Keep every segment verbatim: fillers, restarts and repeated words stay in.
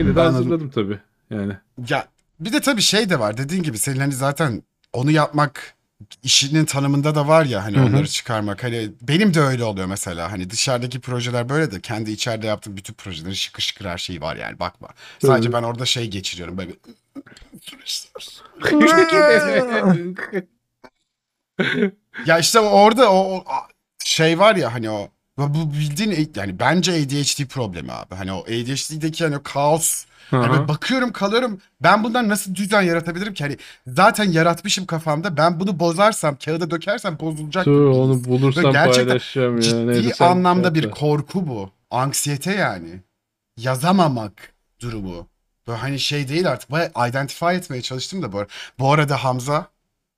yine de hazırladım tabii. Yani. Ya bir de tabii şey de var dediğin gibi senin hani zaten onu yapmak işinin tanımında da var ya hani Hı-hı. onları çıkarmak. Hani benim de öyle oluyor mesela hani dışarıdaki projeler böyle de kendi içeride yaptığım bütün projelerin şıkır şıkır her şeyi var yani bakma. Sadece Hı-hı. ben orada şey geçiriyorum böyle. Ya işte orada o, o şey var ya hani o bu bildiğin yani bence A D H D problemi abi. Hani o A D H D'deki hani o kaos. Yani bakıyorum kalıyorum ben bundan nasıl düzen yaratabilirim ki? Hani zaten yaratmışım kafamda ben bunu bozarsam kağıda dökersem bozulacak. Dur onu bulursam paylaşacağım ya. Ciddi anlamda sen... bir korku bu. Anksiyete yani. Yazamamak durumu. Böyle hani şey değil artık bayağı identify etmeye çalıştım da bu arada. Bu arada Hamza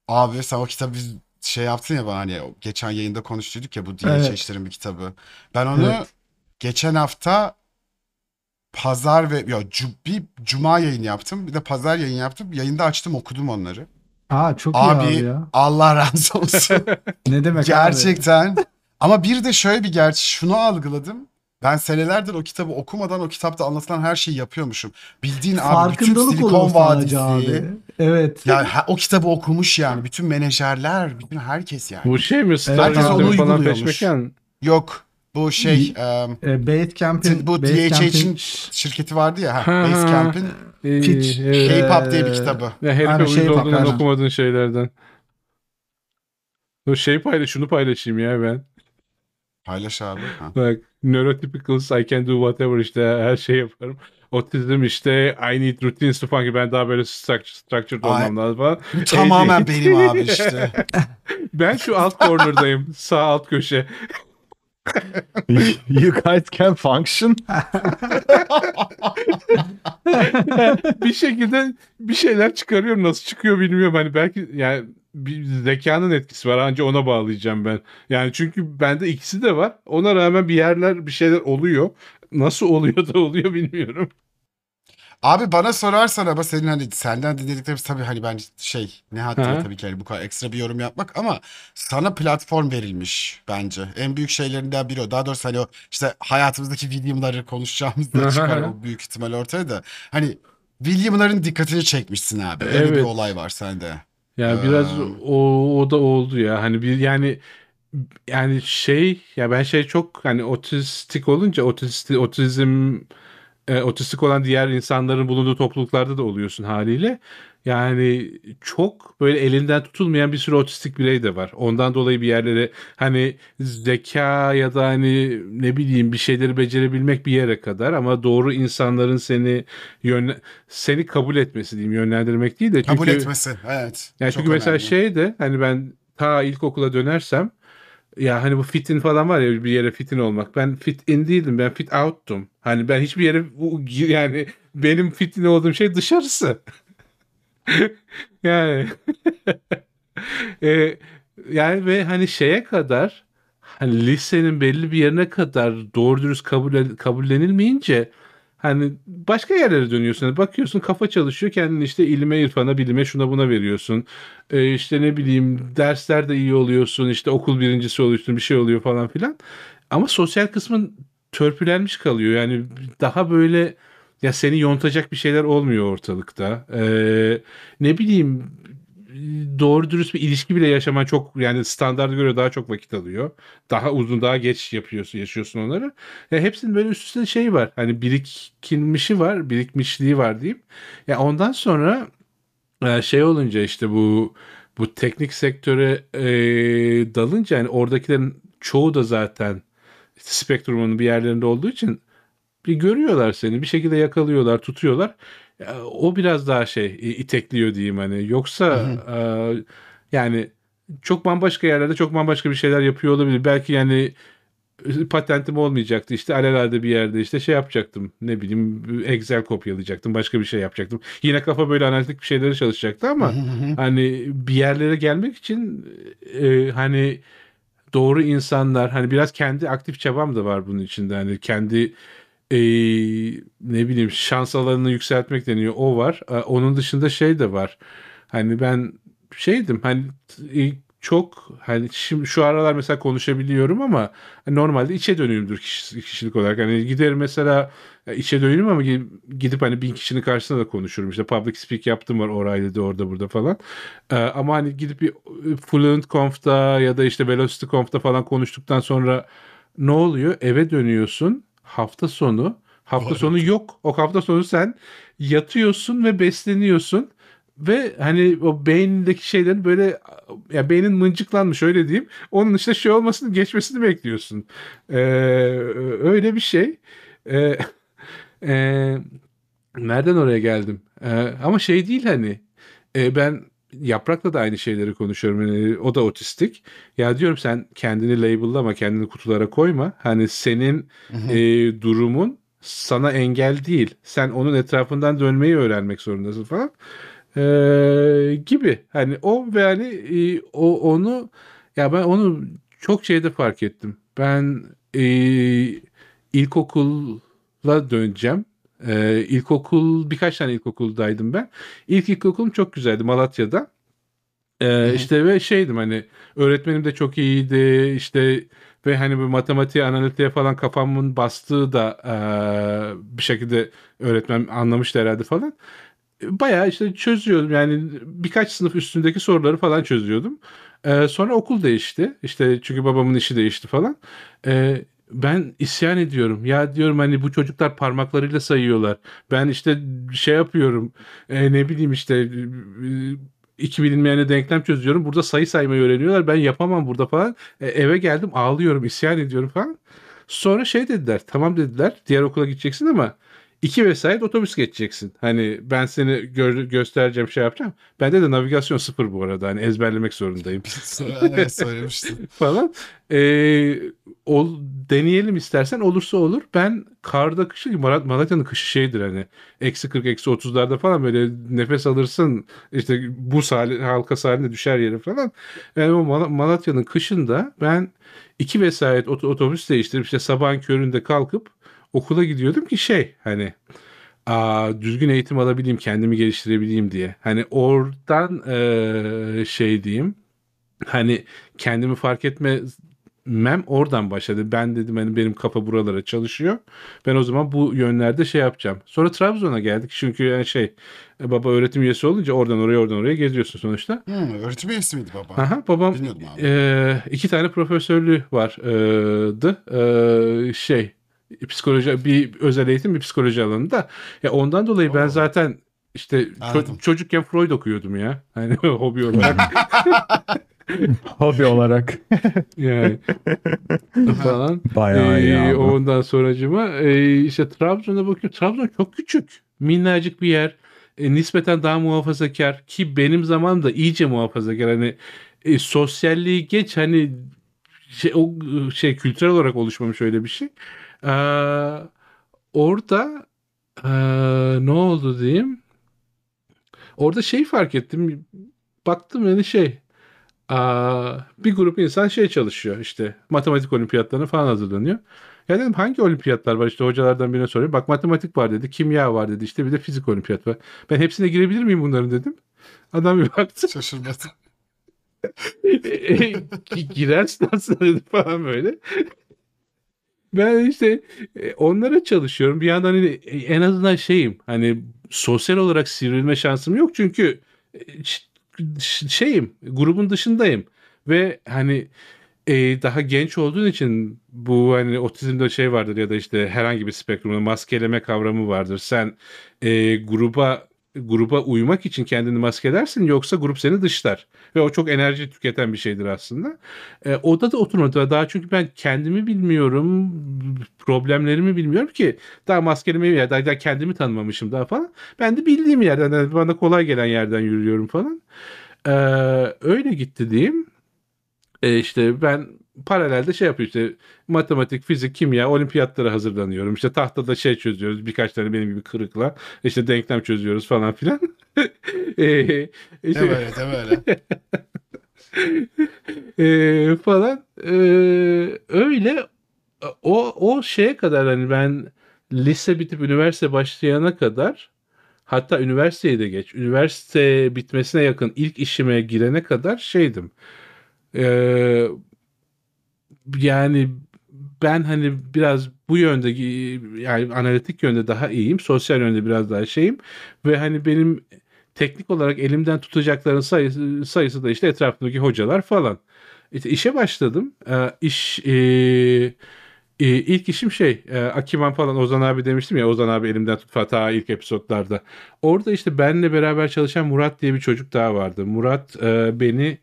abi sen o kitabı şey yaptın ya bana hani geçen yayında konuştuyduk ya bu dil evet. çeşitlerin bir kitabı. Ben onu evet. geçen hafta pazar ve ya bir cuma yayın yaptım bir de pazar yayın yaptım. Yayında açtım okudum onları. Aa çok abi, iyi abi ya. Allah razı olsun. Ne demek gerçekten. Abi? Ama bir de şöyle bir gerçi şunu algıladım. Ben senelerdir o kitabı okumadan o kitapta anlatılan her şeyi yapıyormuşum. Bildiğin abi bütün Silikon Vadisi. Abi. Evet. Yani o kitabı okumuş yani bütün menajerler, bütün herkes yani. Bu şey mi? Star herkes onu uyguluyormuş. Yok. Bu şey um, e, Basecamp'in bu D H H'in şirketi vardı ya ha, Basecamp'in e, Pitch e, K-pop diye bir kitabı. Ya herif şey olduğundan okumadığın şeylerden. O şey paylaş şunu paylaşayım ya ben. Paylaş abi. Ha. Bak Neurotypicals I can do whatever işte her şey yaparım. Otizm işte I need routines to funky ben daha böyle structure, structured olmam lazım falan. Tamamen benim abi işte. Ben şu alt corner'dayım. Sağ alt köşe. You guys can function. Bir şekilde bir şeyler çıkarıyorum nasıl çıkıyor bilmiyorum hani belki yani bir zekanın etkisi var ancak ona bağlayacağım ben yani çünkü bende ikisi de var ona rağmen bir yerler bir şeyler oluyor nasıl oluyor da oluyor bilmiyorum. Abi bana sorarsan ama senin hani senden dinlediklerimiz tabii hani ben şey ne hatta tabii ki hani bu kadar ekstra bir yorum yapmak ama sana platform verilmiş bence. En büyük şeylerinden biri o. Daha doğrusu hani o işte hayatımızdaki William'ları konuşacağımızda çıkar o büyük ihtimal ortaya da. Hani William'ların dikkatini çekmişsin abi. Öyle evet. bir olay var sende. Yani ee... biraz o, o da oldu ya hani bir yani... Yani şey ya ben şey çok hani otistik olunca otisti, otizm... E, otistik olan diğer insanların bulunduğu topluluklarda da oluyorsun haliyle. Yani çok böyle elinden tutulmayan bir sürü otistik birey de var. Ondan dolayı bir yerlere hani zeka ya da hani ne bileyim bir şeyleri becerebilmek bir yere kadar ama doğru insanların seni yönle- seni kabul etmesi diyeyim yönlendirmek değil de. Çünkü, kabul etmesi evet. Yani çünkü mesela önemli. Şey de hani ben ta ilkokula dönersem ya hani bu fit in falan var ya bir yere fit in olmak. Ben fit in değildim. Ben fit out'tum. Hani ben hiçbir yere yani benim fit in olduğum şey dışarısı. Yani e, yani ve hani şeye kadar hani lisenin belli bir yerine kadar doğru dürüst kabul, kabullenilmeyince hani başka yerlere dönüyorsun. Bakıyorsun kafa çalışıyor. Kendini işte ilme, irfana, bilime, şuna buna veriyorsun. Ee, işte ne bileyim derslerde iyi oluyorsun. İşte okul birincisi oluyorsun. Bir şey oluyor falan filan. Ama sosyal kısmın törpülenmiş kalıyor. Yani daha böyle ya seni yontacak bir şeyler olmuyor ortalıkta. Ee, ne bileyim doğru dürüst bir ilişki bile yaşaman çok yani standarda göre daha çok vakit alıyor. Daha uzun daha geç yapıyorsun yaşıyorsun onları. Yani hepsinin böyle üst üste şey var. Hani birikilmişi var, birikmişliği var diyeyim. Ya yani ondan sonra şey olunca işte bu bu teknik sektöre e, dalınca yani oradakilerin çoğu da zaten spektrumun bir yerlerinde olduğu için bir görüyorlar seni. Bir şekilde yakalıyorlar, tutuyorlar. O biraz daha şey itekliyor diyeyim hani yoksa hı hı. E, yani çok bambaşka yerlerde çok bambaşka bir şeyler yapıyor olabilir belki yani patentim olmayacaktı işte alelade bir yerde işte şey yapacaktım ne bileyim Excel kopyalayacaktım başka bir şey yapacaktım yine kafa böyle analitik bir şeylere çalışacaktı ama hı hı. hani bir yerlere gelmek için e, hani doğru insanlar hani biraz kendi aktif çabam da var bunun içinde hani kendi Ee, ne bileyim şans alanını yükseltmek deniyor o var. Ee, onun dışında şey de var. Hani ben şeydim hani çok hani şimdi şu aralar mesela konuşabiliyorum ama normalde içe dönüyümdür kişilik olarak. Hani giderim mesela içe dönüyüm ama gidip hani bin kişinin karşısında da konuşurum. İşte public speak yaptım var orayla da orada burada falan. Ama hani gidip bir Fluent Conf'ta ya da işte Velocity Conf'ta falan konuştuktan sonra ne oluyor? Eve dönüyorsun hafta sonu. Hafta Doğru. sonu yok. O hafta sonu sen yatıyorsun ve besleniyorsun. Ve hani o beynindeki şeylerin böyle ya beynin mıncıklanmış öyle diyeyim. Onun işte şey olmasını geçmesini bekliyorsun. Ee, öyle bir şey. Ee, e, nereden oraya geldim? Ee, ama şey değil hani e, ben Yaprak'la da aynı şeyleri konuşuyorum. Yani o da otistik. Ya diyorum sen kendini labellama, kendini kutulara koyma. Hani senin e, durumun sana engel değil. Sen onun etrafından dönmeyi öğrenmek zorundasın falan. Ee, gibi hani o ve hani e, o onu ya ben onu çok şeyde fark ettim. Ben e, ilkokula döneceğim. E, ilkokul birkaç tane ilkokuldaydım ben. İlk ilkokulum çok güzeldi Malatya'da. E, işte ve şeydim hani öğretmenim de çok iyiydi. İşte ve hani bu matematiğe, analitiğe falan kafamın bastığı da e, bir şekilde öğretmen anlamıştı herhalde falan. Bayağı işte çözüyordum yani birkaç sınıf üstündeki soruları falan çözüyordum. Ee, sonra okul değişti işte çünkü babamın işi değişti falan. Ee, ben isyan ediyorum ya diyorum hani bu çocuklar parmaklarıyla sayıyorlar. Ben işte şey yapıyorum e, ne bileyim işte iki bilinmeyene denklem çözüyorum. Burada sayı saymayı öğreniyorlar ben yapamam burada falan. E, eve geldim ağlıyorum isyan ediyorum falan. Sonra şey dediler tamam dediler diğer okula gideceksin ama İki vesayet otobüs geçeceksin. Hani ben seni gö- göstereceğim şey yapacağım. Bende de navigasyon sıfır bu arada. Hani ezberlemek zorundayım. Evet söylemiştim. Falan. Ee, ol, deneyelim istersen olursa olur. Ben karda kışı, Malatya'nın kışı şeydir hani. Eksi kırk, eksi otuzlarda falan böyle nefes alırsın. İşte buz hali, halkası halinde düşer yere falan. Yani o Mal- Malatya'nın kışında ben iki vesayet ot- otobüs değiştirip işte sabahın köründe kalkıp okula gidiyordum ki şey hani aa, düzgün eğitim alabileyim kendimi geliştirebileyim diye. Hani oradan ee, şey diyeyim hani kendimi fark etmem oradan başladı. Ben dedim hani benim kafa buralara çalışıyor. Ben o zaman bu yönlerde şey yapacağım. Sonra Trabzon'a geldik çünkü yani şey baba öğretim üyesi olunca oradan oraya oradan oraya geziyorsun sonuçta. Hmm, öğretim üyesi miydi baba? Aha, babam e, iki tane profesörlüğü vardı. E, e, şey psikoloji bir özel eğitim bir psikoloji alanında. Ya ondan dolayı Oo. ben zaten işte ço- çocukken Freud okuyordum ya. Hani hobi olarak. hobi olarak. yani falan. Bayağı ee, ya. Ondan sonracıma e, işte Trabzon'a bakıyorum. Trabzon çok küçük. Minnacık bir yer. E, nispeten daha muhafazakar ki benim zamanımda iyice muhafazakar. Hani e, sosyalliği geç hani şey, o şey kültürel olarak oluşmamış öyle bir şey. Ee, orada ee, ne oldu diyeyim orada şey fark ettim baktım yani şey ee, bir grup insan şey çalışıyor işte matematik olimpiyatlarına falan hazırlanıyor ya dedim hangi olimpiyatlar var işte hocalardan birine soruyor bak matematik var dedi kimya var dedi işte bir de fizik olimpiyat var ben hepsine girebilir miyim bunların dedim adam bir baktı şaşırmadım girersin aslında dedi falan böyle. Ben işte onlara çalışıyorum. Bir yandan hani en azından şeyim hani sosyal olarak sivrilme şansım yok çünkü şeyim grubun dışındayım ve hani e, daha genç olduğun için bu hani otizmde şey vardır ya da işte herhangi bir spektrumda maskeleme kavramı vardır. Sen e, gruba gruba uymak için kendini maskelersin yoksa grup seni dışlar. Ve o çok enerji tüketen bir şeydir aslında. E, odada oturmadı daha çünkü ben kendimi bilmiyorum, problemlerimi bilmiyorum ki daha maskelemeyi ya da kendimi tanımamışım daha falan. Ben de bildiğim yerden, yani bana kolay gelen yerden yürüyorum falan. E, öyle gitti diyeyim. E, işte ben paralelde şey yapıyor işte matematik, fizik, kimya, olimpiyatlara hazırlanıyorum. İşte tahtada şey çözüyoruz birkaç tane benim gibi kırıkla. İşte denklem çözüyoruz falan filan. e, işte, de böyle de böyle. e, falan. E, öyle o, o şeye kadar hani ben lise bitip üniversite başlayana kadar hatta üniversiteye de geç. Üniversite bitmesine yakın ilk işime girene kadar şeydim. Ee, yani ben hani biraz bu yönde, yani analitik yönde daha iyiyim. Sosyal yönde biraz daha şeyim. Ve hani benim teknik olarak elimden tutacakların sayısı, sayısı da işte etrafındaki hocalar falan. İşte işe başladım. Ee, iş... Ee, İlk işim şey, Akiman falan, Ozan abi demiştim ya, Ozan abi elimden tut Fatih'a ilk episodlarda. Orada işte benle beraber çalışan Murat diye bir çocuk daha vardı. Murat beni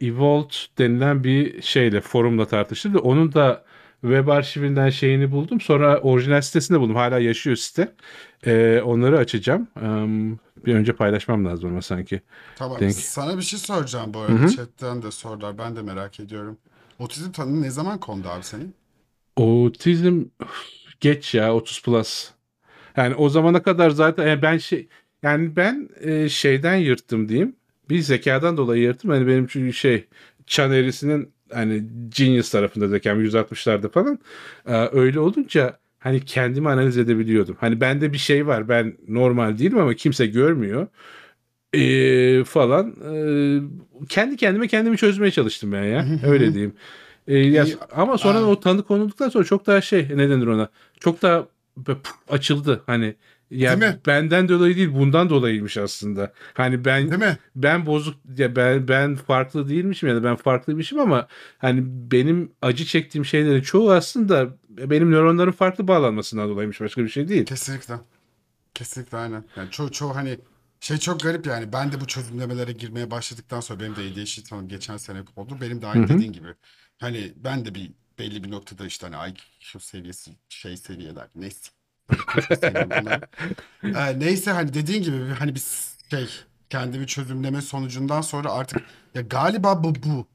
Evolve denilen bir şeyle, forumla tartıştırdı. Onun da web arşivinden şeyini buldum. Sonra orijinal sitesinde buldum. Hala yaşıyor site. Onları açacağım. Bir önce paylaşmam lazım ama sanki. Tamam. Denk. Sana bir şey soracağım bu arada. Hı-hı. Chatten de sorular. Ben de merak ediyorum. Otizm tanını ne zaman kondu abi senin? Otizm geç ya, otuz plus. Yani o zamana kadar zaten yani ben şey yani ben e, şeyden yırttım diyeyim. Bir zekadan dolayı yırttım. Hani benim çünkü şey çan eğrisinin hani genius tarafında zekam yüz altmışlarda falan. E, öyle olunca hani kendimi analiz edebiliyordum. Hani bende bir şey var. Ben normal değilim ama kimse görmüyor. Ee, falan ee, kendi kendime kendimi çözmeye çalıştım ben ya, öyle diyeyim. Ee, ya, ama sonra o tanı konulduktan sonra çok daha şey, ne denir ona, çok daha açıldı hani. Yani benden dolayı değil, bundan dolayıymış aslında. Hani ben ben bozuk ya, ben ben farklı değilmişim ya da ben farklıymışım ama hani benim acı çektiğim şeylerin çoğu aslında benim nöronların farklı bağlanmasından dolayıymış, başka bir şey değil. Kesinlikle. Kesinlikle aynen. Yani çoğu çoğu hani şey çok garip yani, ben de bu çözümlemelere girmeye başladıktan sonra benim de A D H D tanım geçen sene oldu. Benim de aynı, hı-hı, dediğin gibi. Hani ben de bir belli bir noktada işte hani I Q seviyesi şey seviyeler neyse. ee, neyse hani dediğin gibi hani bir şey, kendi bir çözümleme sonucundan sonra artık ya galiba bu bu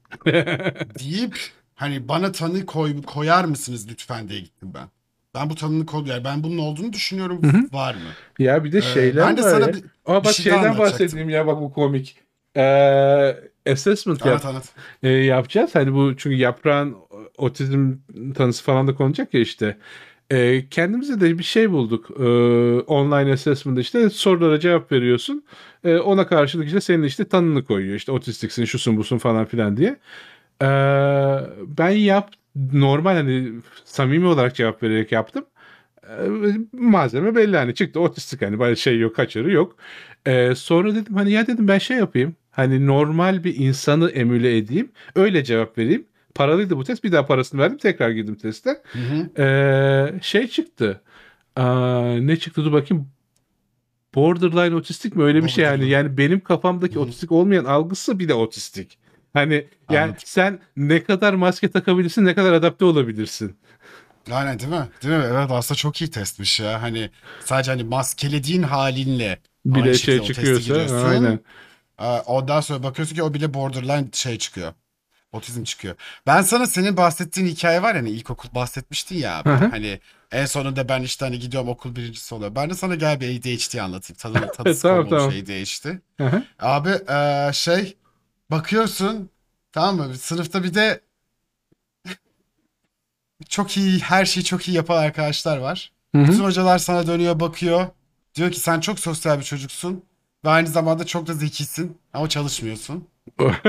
deyip hani bana tanı koy, koyar mısınız lütfen diye gittim ben. Ben bu tanının kodu yani ben bunun olduğunu düşünüyorum, hı-hı, var mı? Ya bir de şeyler ee, ben de var sana ya. Bir, Aa, bak bir şeyden bahsedeyim ya, bak bu komik. Ee, assessment anlat, yap- anlat. E, yapacağız. Hani bu çünkü yaprağın otizm tanısı falan da konulacak ya işte. E, kendimize de bir şey bulduk. E, online assessment işte sorulara cevap veriyorsun. E, ona karşılık işte senin işte tanını koyuyor. İşte otistiksin, şusun, busun falan filan diye. E, ben yaptım. Normal hani samimi olarak cevap vererek yaptım. Ee, malzeme belli hani çıktı. Otistik hani böyle şey yok, kaçarı yok. Ee, sonra dedim hani ya dedim ben şey yapayım. Hani normal bir insanı emüle edeyim. Öyle cevap vereyim. Paralıydı bu test. Bir daha parasını verdim. Tekrar girdim testten. Ee, şey çıktı. Aa, ne çıktı dur bakayım. Borderline otistik mi? Öyle bir şey yani. Yani benim kafamdaki, hı hı, otistik olmayan algısı bir de otistik. Hani yani anladım. Sen ne kadar maske takabilirsin, ne kadar adapte olabilirsin. Aynen değil mi? Değil mi? Evet, aslında çok iyi testmiş ya. Hani sadece hani maskelediğin halinle bir de şey çıkıyorsa. Aynen. Ondan sonra bakıyorsun ki o bile borderline şey çıkıyor. Otizm çıkıyor. Ben sana senin bahsettiğin hikaye var ya hani ilkokul bahsetmiştin ya abi. Hani en sonunda ben işte hani gidiyorum okul birincisi oluyor. Ben de sana gel bir A D H D anlatayım. Tadı, tadısı tamam, tamam. A D H D. Hı-hı. Abi e, şey... Bakıyorsun tamam mı? Sınıfta bir de çok iyi, her şeyi çok iyi yapan arkadaşlar var. Hı-hı. Bütün hocalar sana dönüyor, bakıyor. Diyor ki sen çok sosyal bir çocuksun. Ve aynı zamanda çok da zekisin. Ama çalışmıyorsun.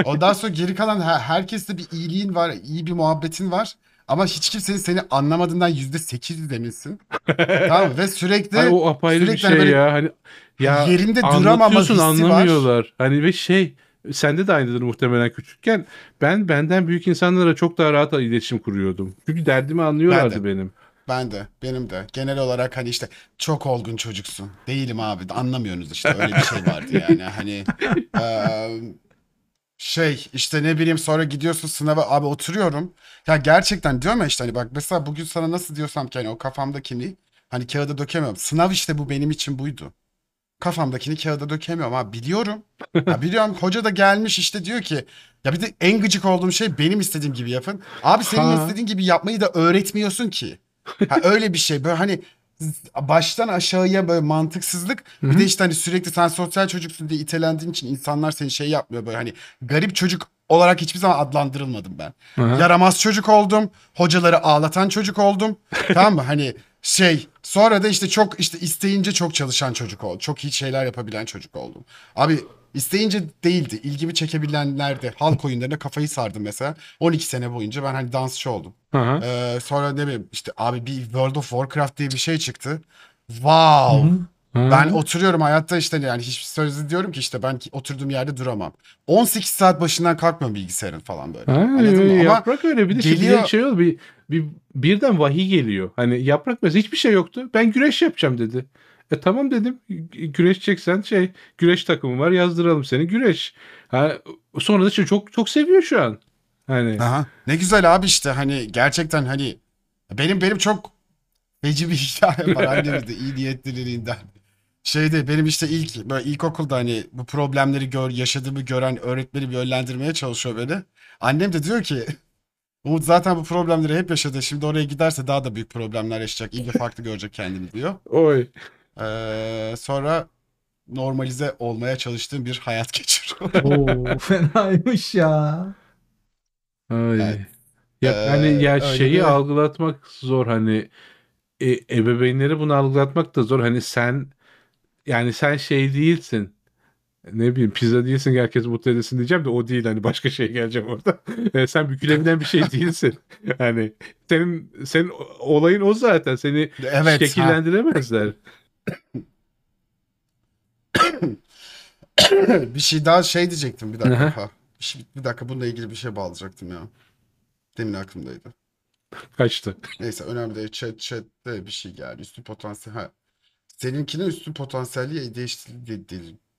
Ondan sonra geri kalan her- herkeste bir iyiliğin var. İyi bir muhabbetin var. Ama hiç kimsenin seni anlamadığından yüzde sekiz deminsin. Tamam mı? Ve sürekli... Hani o apayrı bir şey ya. Hani, ya yerinde duramama hissi var. Anlamıyorlar. Hani ve şey... Sende de aynıdır muhtemelen küçükken. Ben benden büyük insanlara çok daha rahat iletişim kuruyordum. Çünkü derdimi anlıyorlardı ben de, benim. Ben de. Benim de. Genel olarak hani işte çok olgun çocuksun. Değilim abi. Anlamıyorsunuz işte. Öyle bir şey vardı yani. Hani e, şey işte ne bileyim sonra gidiyorsun sınava. Abi oturuyorum. Ya gerçekten diyorum ya işte hani bak mesela bugün sana nasıl diyorsam ki hani o kafamdakini hani kağıda dökemiyorum. Sınav işte bu benim için buydu. Kafamdakini kağıda dökemiyorum abi, biliyorum. Ya biliyorum, hoca da gelmiş işte diyor ki ya bir de en gıcık olduğum şey benim istediğim gibi yapın. Abi senin ha. istediğin gibi yapmayı da öğretmiyorsun ki. Ha, öyle bir şey böyle hani baştan aşağıya böyle mantıksızlık. Bir de işte hani sürekli sen sosyal çocuksun diye itelendiğin için insanlar seni şey yapmıyor böyle hani garip çocuk olarak hiçbir zaman adlandırılmadım ben. Hı-hı. Yaramaz çocuk oldum. Hocaları ağlatan çocuk oldum. Tamam mı? Hani şey sonra da işte çok işte isteyince çok çalışan çocuk oldum. Çok iyi şeyler yapabilen çocuk oldum. Abi İsteyince değildi. İlgimi çekebilenlerdi. Halk oyunlarına kafayı sardım mesela. on iki sene boyunca ben hani dansçı oldum. Ee, sonra ne bileyim işte abi bir World of Warcraft diye bir şey çıktı. Wow. Hı-hı. Hmm. Ben oturuyorum hayatta işte yani hiçbir sözü diyorum ki işte ben oturduğum yerde duramam. on sekiz saat başından kalkmıyorum bilgisayarın falan böyle. Ha, e, yaprak öyle bir de geliyor... şimdi şey oldu bir, bir, birden vahiy geliyor. Hani yaprak mesela hiçbir şey yoktu. Ben güreş yapacağım dedi. E tamam dedim, güreşeceksen şey güreş takımı var, yazdıralım seni güreş. Ha, sonra da şey, çok çok seviyor şu an. Hani. Aha, ne güzel abi işte hani gerçekten hani benim benim çok feci bir hikaye var annemizde iyi niyetliliğinden. Şeyde benim işte ilk böyle ilkokulda hani bu problemleri gör, yaşadığımı gören öğretmenim yönlendirmeye çalışıyor beni. Annem de diyor ki Umut zaten bu problemleri hep yaşadı. Şimdi oraya giderse daha da büyük problemler yaşayacak. İlgi farklı görecek kendini diyor. Oy. Ee, sonra normalize olmaya çalıştığım bir hayat geçiriyorum. Oo, fenaymış ya. Ay. Evet. Ya, ee, hani ya şeyi bir... algılatmak zor hani e, ebeveynleri bunu algılatmak da zor. Hani sen Yani sen şey değilsin, ne bileyim pizza değilsin, herkes mutlu edesin diyeceğim de o değil hani başka şey geleceğim orada. Yani sen bükülebilen bir şey değilsin. Yani senin senin olayın o zaten seni evet, şekillendiremezler. Bir şey daha şey diyecektim bir dakika. Ha. Bir dakika bununla ilgili bir şey bağlayacaktım ya. Demin aklımdaydı. Kaçtı. Neyse önemli değil. Chat chatte bir şey geldi. Üstü potansiyel. Ha. Seninkine üstün potansiyelliği A D H D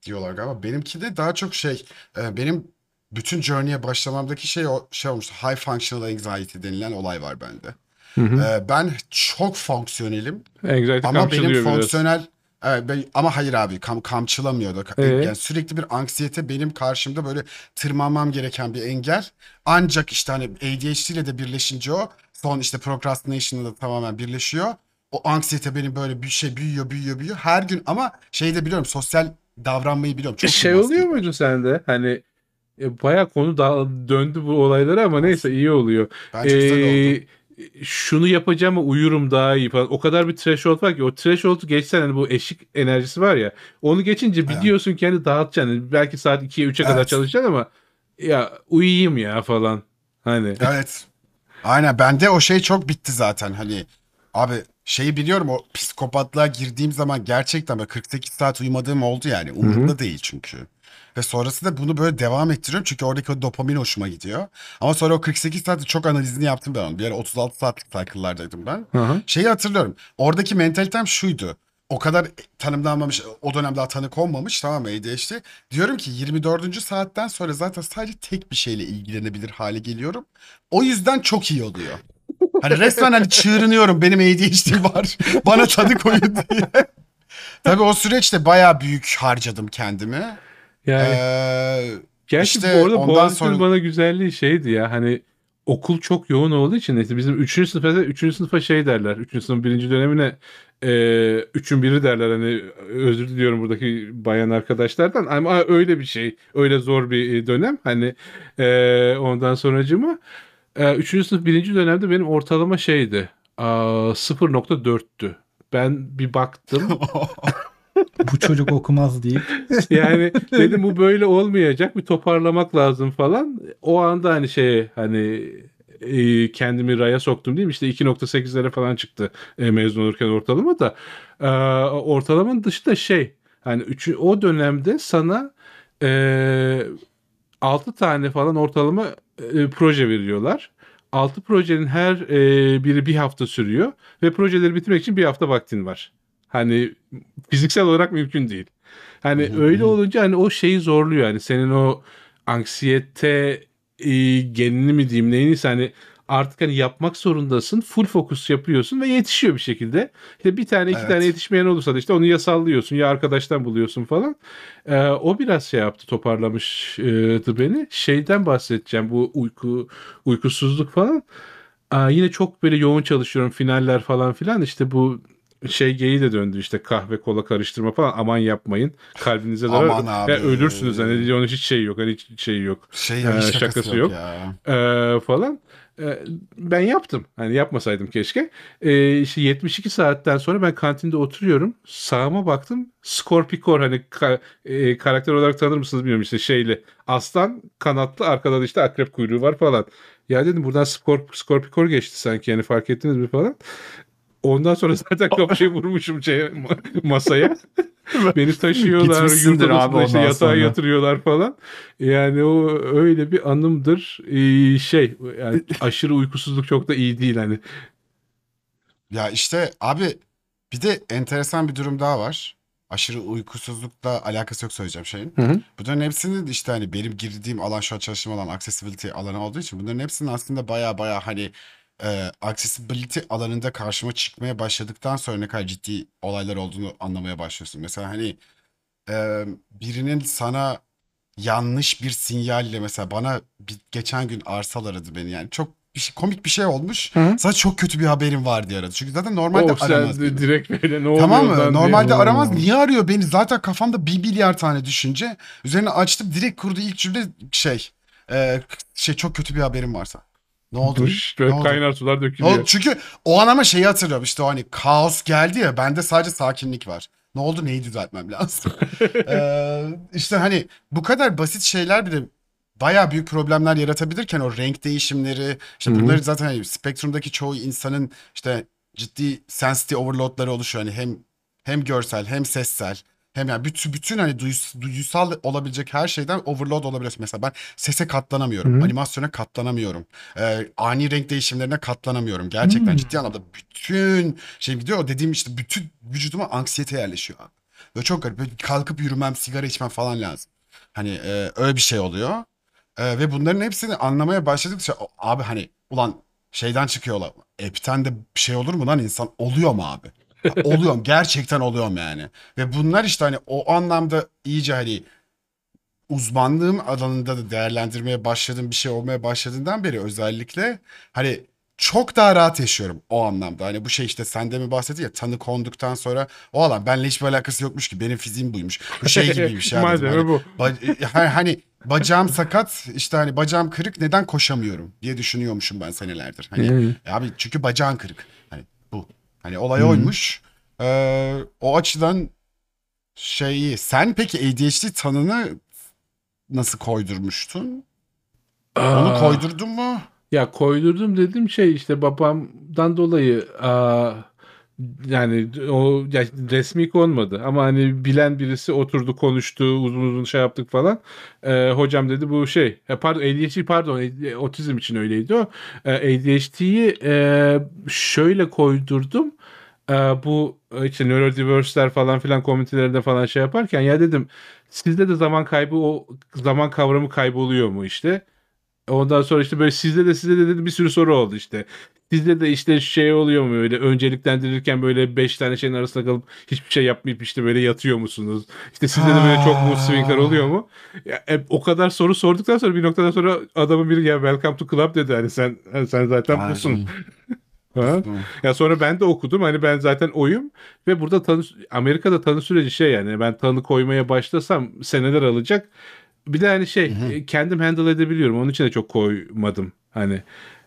diyorlar galiba. Benimki de daha çok şey, benim bütün journey'e başlamamdaki şey şey olmuştu. High functional anxiety denilen olay var bende. Hı hı. Ben çok fonksiyonelim. Anxiety ama benim fonksiyonel evet, ama hayır abi kam kamçılamıyordu. Ee? Yani sürekli bir anksiyete benim karşımda böyle tırmanmam gereken bir engel. Ancak işte hani A D H D ile de birleşince o son işte procrastination'la da tamamen birleşiyor. O anksiyete benim böyle bir şey büyüyor büyüyor büyüyor her gün ama şeyi de biliyorum sosyal davranmayı biliyorum. Çok şey oluyor muydu sende hani e, bayağı konu döndü bu olaylara ama neyse iyi oluyor. Bence ee, güzel oldu. Şunu yapacağım uyurum daha iyi falan. O kadar bir threshold var ki o threshold'u geçsen hani bu eşik enerjisi var ya onu geçince biliyorsun evet. Kendi dağıtacaksın yani belki saat ikiye üçe evet. Kadar çalışacaksın ama ya uyuyayım ya falan hani. Evet aynen bende o şey çok bitti zaten hani abi. Şeyi biliyorum o psikopatlığa girdiğim zaman gerçekten böyle kırk sekiz saat uyumadığım oldu yani umurumda değil çünkü. Ve sonrasında bunu böyle devam ettiriyorum çünkü oradaki o dopamin hoşuma gidiyor. Ama sonra o kırk sekiz saat çok analizini yaptım ben onu. Bir ara otuz altı saatlik takıllardaydım ben. Hı hı. Şeyi hatırlıyorum oradaki mentalitem şuydu. O kadar tanımlanmamış o dönem daha tanık olmamış tamam mı A D H D. Diyorum ki yirmi dördüncü saatten sonra zaten sadece tek bir şeyle ilgilenebilir hale geliyorum. O yüzden çok iyi oluyor. Hani resmen hani çığırınıyorum benim A D H D var. Bana tadı koyun diye. Tabii o süreçte bayağı büyük harcadım kendimi. Yani ee, gerçi işte bu arada Boğaziçi'nin sonra... bana güzelliği şeydi ya hani okul çok yoğun olduğu için neyse bizim üçüncü sınıfa şey derler. üçüncü sınıfın birinci dönemine üçün biri derler hani özür diliyorum buradaki bayan arkadaşlardan ama öyle bir şey öyle zor bir dönem hani e, ondan sonracığıma. Üçüncü sınıf birinci dönemde benim ortalama şeydi sıfır nokta dörttü. Ben bir baktım. Bu çocuk okumaz deyip. Yani dedim bu böyle olmayacak bir toparlamak lazım falan. O anda hani şey hani kendimi raya soktum değil mi? İşte iki nokta sekizlere falan çıktı mezun olurken ortalama da. Ortalamanın dışında şey hani üç, o dönemde sana altı tane falan ortalama E, proje veriyorlar. altı projenin her e, biri bir hafta sürüyor ve projeleri bitirmek için bir hafta vaktin var. Hani fiziksel olarak mümkün değil. Hani hmm. öyle olunca hani o şeyi zorluyor. Hani senin o anksiyete e, genini mi diyeyim neyse hani artık hani yapmak zorundasın. Full fokus yapıyorsun ve yetişiyor bir şekilde. İşte bir tane iki evet. tane yetişmeyen olursa da işte onu ya sallıyorsun ya arkadaştan buluyorsun falan. Ee, o biraz şey yaptı toparlamıştı beni. Şeyden bahsedeceğim bu uyku uykusuzluk falan. Ee, yine çok böyle yoğun çalışıyorum finaller falan filan işte bu şey geyiği de döndü işte kahve kola karıştırma falan aman yapmayın kalbinize zarar yani ölürsünüz hani onun hiç şeyi yok hani hiç şeyi yok şey, ee, şakası, şakası yok, yok. Ee, falan Ben yaptım. Hani yapmasaydım keşke. E, işte yetmiş iki saatten sonra ben kantinde oturuyorum. Sağıma baktım. Scorpiocor, hani ka, e, karakter olarak tanır mısınız bilmiyorum, işte şeyli. Aslan kanatlı, arkada işte akrep kuyruğu var falan. Ya dedim, buradan Scorpiocor geçti sanki. Yani fark ettiniz mi falan. Ondan sonra zaten kafayı vurmuşum şey, masaya. Beni taşıyorlar, yurtodasında işte yatağa sonra yatırıyorlar falan. Yani o öyle bir anımdır. Ee, şey yani aşırı uykusuzluk çok da iyi değil hani. Ya işte abi bir de enteresan bir durum daha var. Aşırı uykusuzlukla alakası yok söyleyeceğim şeyin. Hı hı. Bunların hepsinin işte hani benim girdiğim alan, şu an çalıştığım alan accessibility alanı olduğu için bunların hepsinin aslında baya baya hani E, accessibility alanında karşıma çıkmaya başladıktan sonra ne kadar ciddi olaylar olduğunu anlamaya başlıyorsun. Mesela hani e, birinin sana yanlış bir sinyalle, mesela bana bir, geçen gün Arsal aradı beni, yani çok bir şey, komik bir şey olmuş. Hı? Sana çok kötü bir haberim var diye aradı. Çünkü zaten normalde oh, aramaz. Sen direkt böyle, ne tamam mı? Normalde aramaz. Olmaz. Niye arıyor beni? Zaten kafamda bir milyar tane düşünce. Üzerine açtım, direkt kurduğu ilk cümle şey e, şey çok kötü bir haberim varsa. Ne oldu? Duş, ne kaynar oldu? Sular dökülüyor. Çünkü o an ama şeyi hatırlıyorum, işte o hani kaos geldi ya, bende sadece sakinlik var. Ne oldu, neyi düzeltmem lazım? ee, işte hani bu kadar basit şeyler bile bayağı büyük problemler yaratabilirken, o renk değişimleri işte, Hı-hı. bunları zaten hani spektrumdaki çoğu insanın işte ciddi sensitive overloadları oluşuyor. Hani hem hem görsel hem sessel. Hem yani bütün, bütün hani duyus, duysal olabilecek her şeyden overload olabiliyorsun. Mesela ben sese katlanamıyorum. Hı-hı. Animasyona katlanamıyorum. Ee, ani renk değişimlerine katlanamıyorum. Gerçekten Hı-hı. ciddi anlamda bütün şey gidiyor. O dediğim işte bütün vücuduma anksiyete yerleşiyor. Böyle çok garip. Böyle kalkıp yürümem, sigara içmem falan lazım. Hani e, öyle bir şey oluyor. E, ve bunların hepsini anlamaya başladıkça abi hani ulan şeyden çıkıyorlar. App'ten de bir şey olur mu lan insan? Oluyor mu abi? Oluyorum, gerçekten oluyorum yani. Ve bunlar işte hani o anlamda iyice hani uzmanlığım alanında da değerlendirmeye başladığım bir şey olmaya başladığından beri özellikle hani çok daha rahat yaşıyorum o anlamda. Hani bu şey işte sende mi bahsetti ya, tanı konduktan sonra o alan benimle hiçbir alakası yokmuş ki, benim fiziğim buymuş. Bu şey gibiymiş ya. Madem hani, bu. Ba- hani bacağım sakat, işte hani bacağım kırık, neden koşamıyorum diye düşünüyormuşum ben senelerdir. Hani abi çünkü bacağın kırık. Hani bu. Hani olay hmm. oymuş. Ee, o açıdan şeyi... Sen peki A D H D tanını nasıl koydurmuştun? Aa. Onu koydurdun mu? Ya koydurdum dedim şey işte babamdan dolayı... Aa, yani o ya, resmi konmadı ama hani bilen birisi oturdu, konuştu, uzun uzun şey yaptık falan. Ee, hocam dedi bu şey... Pardon A D H D pardon otizm için öyleydi o. A D H D'yi e, şöyle koydurdum. Bu işte neurodiverse'ler falan filan komünitelerde falan şey yaparken ya dedim sizde de zaman kaybı, o zaman kavramı kayboluyor mu işte? Ondan sonra işte böyle sizde de sizde de dedi bir sürü soru oldu işte. Sizde de işte şey oluyor mu öyle önceliklendirirken böyle beş tane şeyin arasında kalıp hiçbir şey yapmayıp işte böyle yatıyor musunuz? İşte sizde de böyle çok mood swingler oluyor mu? Ya, e, o kadar soru sorduktan sonra bir noktadan sonra adamın biri ya welcome to club dedi, hani sen sen zaten busun. Ha? Ya sonra ben de okudum, hani ben zaten oyum ve burada tanı, Amerika'da tanı süreci şey yani ben tanı koymaya başlasam seneler alacak. Bir de hani şey hı hı. kendim handle edebiliyorum, onun için de çok koymadım hani.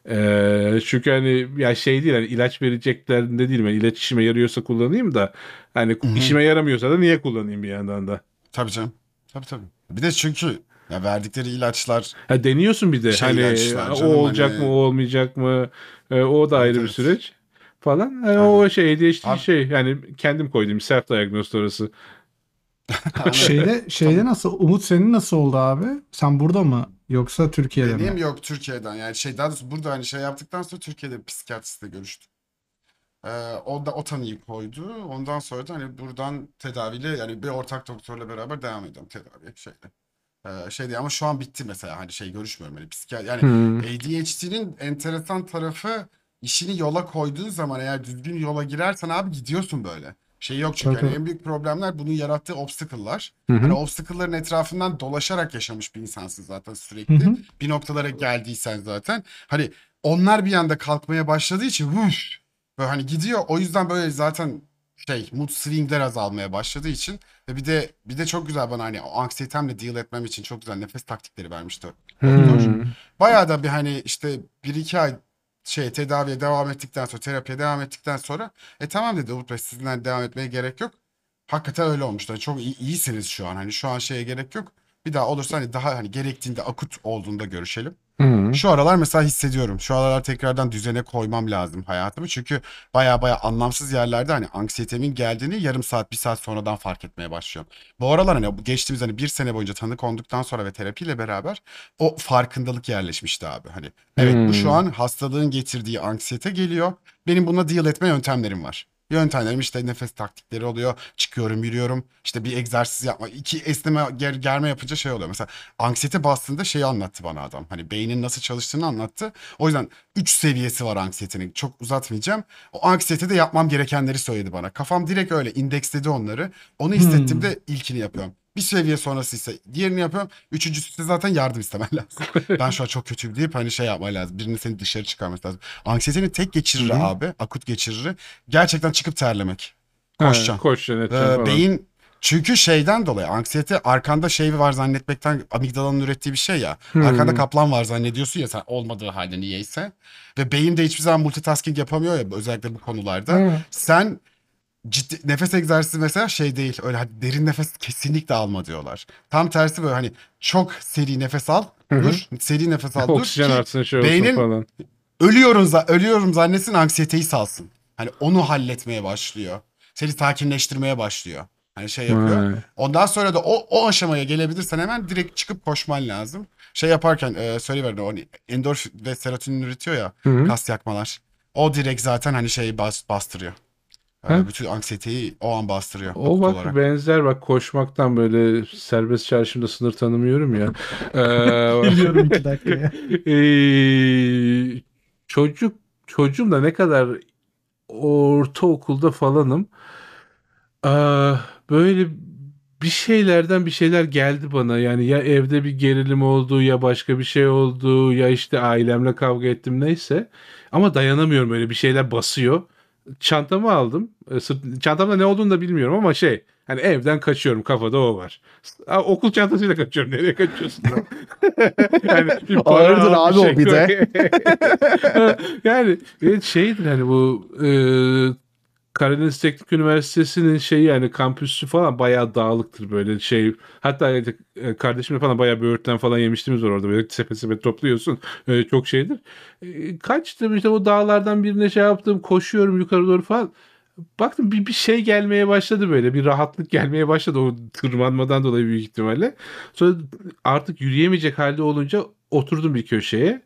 Ee, çünkü hani ya şey değil hani ilaç vereceklerinde değil mi? Yani ilaç işime yarıyorsa kullanayım da hani hı-hı. işime yaramıyorsa da niye kullanayım bir yandan da. Tabii canım. Tabii tabii. Bir de çünkü ya verdikleri ilaçlar. Ha, deniyorsun bir de şey hani o olacak hani... mı o olmayacak mı ee, o da ayrı evet, bir süreç evet. falan. Yani o şey A D H D abi... şey yani kendim koydum self diagnose orası. şeyde şeyde tamam. Nasıl Umut senin nasıl oldu abi? Sen burada mı yoksa Türkiye'de Benim mi? Benim yok Türkiye'den. Yani şey daha doğrusu burada hani şey yaptıktan sonra Türkiye'de bir psikiyatristle görüştüm. Ee, o da o tanıyı koydu. Ondan sonra da hani buradan tedaviyle yani bir ortak doktorla beraber devam ediyorum tedaviye şeyde. Ee, şeyde ama şu an bitti mesela hani şey görüşmüyorum hani psikiyatri. Yani hmm. A D H D'nin enteresan tarafı işini yola koyduğun zaman eğer düzgün yola girersen abi gidiyorsun böyle. Şey yok çünkü yani en büyük problemler bunun yarattığı obstacle'lar. Hani obstacle'ların etrafından dolaşarak yaşamış bir insansın zaten sürekli. Hı hı. Bir noktalara geldiysen zaten. Hani onlar bir anda kalkmaya başladığı için vuş. Böyle hani gidiyor. O yüzden böyle zaten şey mood swingler azalmaya başladığı için ve bir de bir de çok güzel bana hani anksiyetemle deal etmem için çok güzel nefes taktikleri vermişti. Hmm. Bayağı da bir hani işte bir iki ay şey tedaviye devam ettikten sonra terapiye devam ettikten sonra e tamam dedi Ulupres sizinle devam etmeye gerek yok. Hakikaten öyle olmuştu. Yani çok iyi, iyisiniz şu an. Hani şu an şeye gerek yok. Bir daha olursa hani daha hani gerektiğinde akut olduğunda görüşelim. Hmm. Şu aralar mesela hissediyorum. Şu aralar tekrardan düzene koymam lazım hayatımı. Çünkü baya baya anlamsız yerlerde hani anksiyetemin geldiğini yarım saat bir saat sonradan fark etmeye başlıyorum. Bu aralar hani geçtiğimiz hani bir sene boyunca tanı konduktan sonra ve terapiyle beraber o farkındalık yerleşmişti abi. Hani evet hmm. bu şu an hastalığın getirdiği anksiyete geliyor. Benim bununla deal etme yöntemlerim var. Yöntemlerim işte nefes taktikleri oluyor. Çıkıyorum, yürüyorum. İşte bir egzersiz yapma. İki esneme, ger germe yapınca şey oluyor. Mesela anksiyete bastığında şeyi anlattı bana adam. Hani beynin nasıl çalıştığını anlattı. O yüzden üç seviyesi var anksiyetenin. Çok uzatmayacağım. O anksiyete de yapmam gerekenleri söyledi bana. Kafam direkt öyle indeksledi onları. Onu hissettiğimde hmm. ilkini yapıyorum. Bir seviye sonrası ise diğerini yapıyorum. Üçüncüsü de zaten yardım istemen lazım. Ben şu an çok kötüyüm deyip hani şey yapman lazım. Birinin seni dışarı çıkarması lazım. Anksiyeteni tek geçiriri Hı-hı. abi. Akut geçiriri. Gerçekten çıkıp terlemek. Koşacaksın. Koşacaksın. Ee, beyin çünkü şeyden dolayı anksiyete arkanda şey var zannetmekten amigdalanın ürettiği bir şey ya. Hı-hı. Arkanda kaplan var zannediyorsun ya sen olmadığı halde niyeyse. Ve beyin de hiçbir zaman multitasking yapamıyor ya özellikle bu konularda. Hı-hı. Sen... Ciddi, nefes egzersizi mesela şey değil öyle hani derin nefes kesinlikle alma diyorlar. Tam tersi böyle hani çok seri nefes al Hı-hı. dur seri nefes al Oksijen dur ki artsın, şey beynin falan. Ölüyorum, ölüyorum zannetsin anksiyeteyi salsın. Hani onu halletmeye başlıyor. Seni sakinleştirmeye başlıyor. Hani şey yapıyor. Hı. Ondan sonra da o, o aşamaya gelebilirsen hemen direkt çıkıp koşman lazım. Şey yaparken e, söyleyiverin o endorfin ve serotonin üretiyor ya Hı-hı. kas yakmalar. O direkt zaten hani şeyi bas, bastırıyor. Ha? Bütün anksiyeteyi o an bastırıyor. O bak olarak. Benzer bak koşmaktan böyle serbest çarşımda sınır tanımıyorum ya. Biliyorum iki dakikaya. ee, çocuk, çocuğum da ne kadar ortaokulda falanım. Ee, böyle bir şeylerden bir şeyler geldi bana. Yani ya evde bir gerilim oldu ya başka bir şey oldu ya işte ailemle kavga ettim neyse. Ama dayanamıyorum böyle bir şeyler basıyor. Çantamı aldım. Çantamda ne olduğunu da bilmiyorum ama şey hani evden kaçıyorum kafada o var. Okul çantasıyla kaçıyorum. Nereye kaçıyorsun? Yani ağırdır abi şey o bir de. Yani şeydir hani bu e, Karadeniz Teknik Üniversitesi'nin şeyi yani kampüsü falan bayağı dağlıktır böyle şey. Hatta e, kardeşimle falan bayağı böğürtlen falan yemiştiğimiz var orada. Böyle sepet sepet topluyorsun. E, çok şeydir. E, kaçtım işte o dağlardan birine şey yaptım. Koşuyorum yukarı doğru falan. Baktım bir, bir şey gelmeye başladı böyle. Bir rahatlık gelmeye başladı o tırmanmadan dolayı büyük ihtimalle. Sonra artık yürüyemeyecek halde olunca oturdum bir köşeye.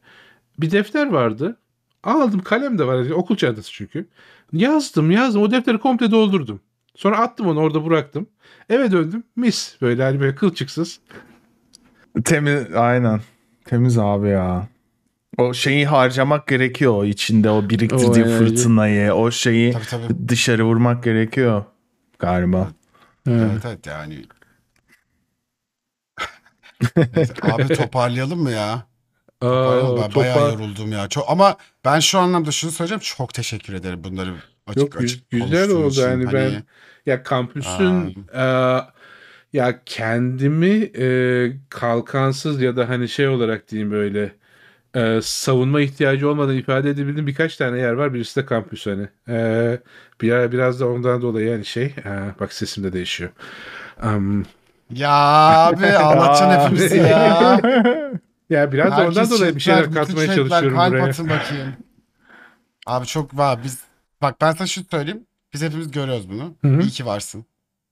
Bir defter vardı. Aldım kalem de var. Okul çantası çünkü. Yazdım yazdım. O defteri komple doldurdum. Sonra attım onu orada bıraktım. Eve döndüm. Mis. Böyle hani böyle kılçıksız. Temiz. Aynen. Temiz abi ya. O şeyi harcamak gerekiyor. O içinde o biriktirdiği o fırtınayı. O şeyi tabii, tabii. dışarı vurmak gerekiyor. Galiba. Evet evet, evet yani. Neyse, abi toparlayalım mı ya? Aa, ben topa... bayağı yoruldum ya. Çok, ama ben şu anlamda şunu söyleyeceğim. Çok teşekkür ederim bunları açık Yok, açık güzel oldu için. Yani hani... ben ya kampüsün e, ya kendimi e, kalkansız ya da hani şey olarak diyeyim böyle e, savunma ihtiyacı olmadan ifade edebildiğim birkaç tane yer var. Birisi de kampüs hani. E, bir, biraz da ondan dolayı yani şey e, bak sesim de değişiyor. Um... Ya abi ağlatacaksın hepimizi ya. Ya biraz herkes ondan dolayı bir şeyler katmaya çalışıyorum buraya. Abi çok var biz. Bak ben sana şunu söyleyeyim. Biz hepimiz görüyoruz bunu. Hı-hı. İyi ki varsın.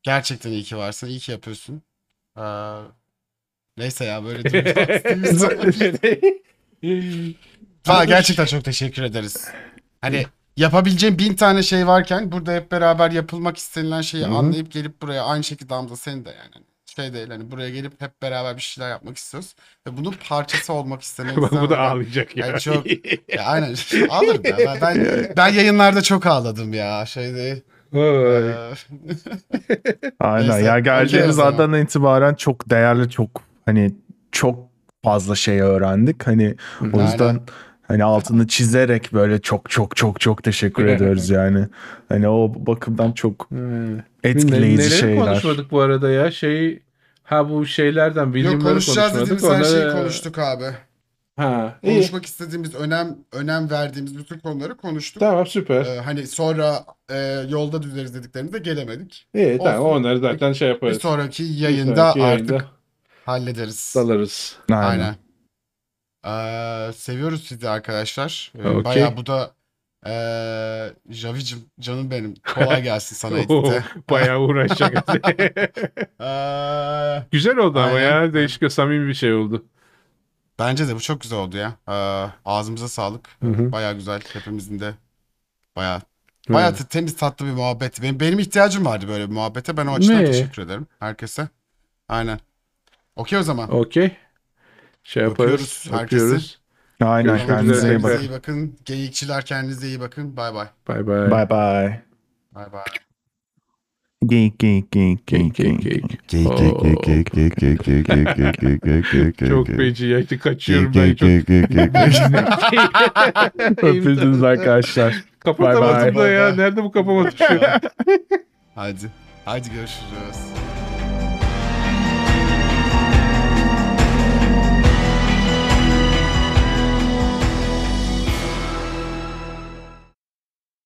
Gerçekten iyi ki varsın. İyi ki yapıyorsun. Ee, neyse ya böyle durumda. Ha gerçekten çok teşekkür ederiz. Hani yapabileceğim bin tane şey varken burada hep beraber yapılmak istenilen şeyi Hı-hı. anlayıp gelip buraya aynı şekilde Hamza seni de yani. Şey değil hani buraya gelip hep beraber bir şeyler yapmak istiyoruz ve bunun parçası olmak istemek. Bu da ağlayacak yani ya. Çok, ya aynen ağlarım ya. Ben, ben, ben yayınlarda çok ağladım ya şeyde. Aynen neyse, ya geldiğimiz andan itibaren çok değerli çok hani çok fazla şey öğrendik hani o yüzden Hani altını çizerek böyle çok çok çok çok teşekkür ediyoruz yani. Hani o bakımdan çok etkileyici Neleri şeyler. Neleri konuşmadık bu arada ya? Şey, ha bu şeylerden bilimleri konuşmadık. Yok konuşacağız dediğimiz her şeyi konuştuk abi. Ha, konuşmak iyi. istediğimiz, önem önem verdiğimiz bütün konuları konuştuk. Tamam, süper. Ee, hani sonra e, yolda düzleriz dediklerinde gelemedik. İyi, tamam, onları zaten şey yaparız. Bir sonraki yayında, bir sonraki yayında artık hallederiz. Dalarız. Aynen. Aynen. Ee, seviyoruz sizi arkadaşlar. Ee, okay. Bayağı bu da e, Javicim, canım benim. Kolay gelsin sana editte. Bayağı uğraşacak. Güzel oldu ama ya. Değişik, samimi bir şey oldu. Bence de bu çok güzel oldu ya. Ee, ağzımıza sağlık. Hı hı. Bayağı güzel. Hepimizin de bayağı, bayağı temiz, tatlı bir muhabbet. Benim, benim ihtiyacım vardı böyle bir muhabbete. Ben o açıdan ne? teşekkür ederim herkese. Aynen. Okey o zaman. Okey. Şey yaparız. Öpüyoruz. Aynen. Öpüyoruz. Kendinize, kendinize iyi bakın. iyi bakın. Geyikçiler, kendinize iyi bakın. Bay bay. Bay bay. Bay bay. Bay bay. Geyik geyik geyik geyik geyik geyik geyik geyik geyik geyik. Çok feci ya, kaçıyorum ben çok. Öpüldünüz arkadaşlar. Kapatamadım da ya, nerede bu kapamadım şu an. Hadi hadi görüşürüz.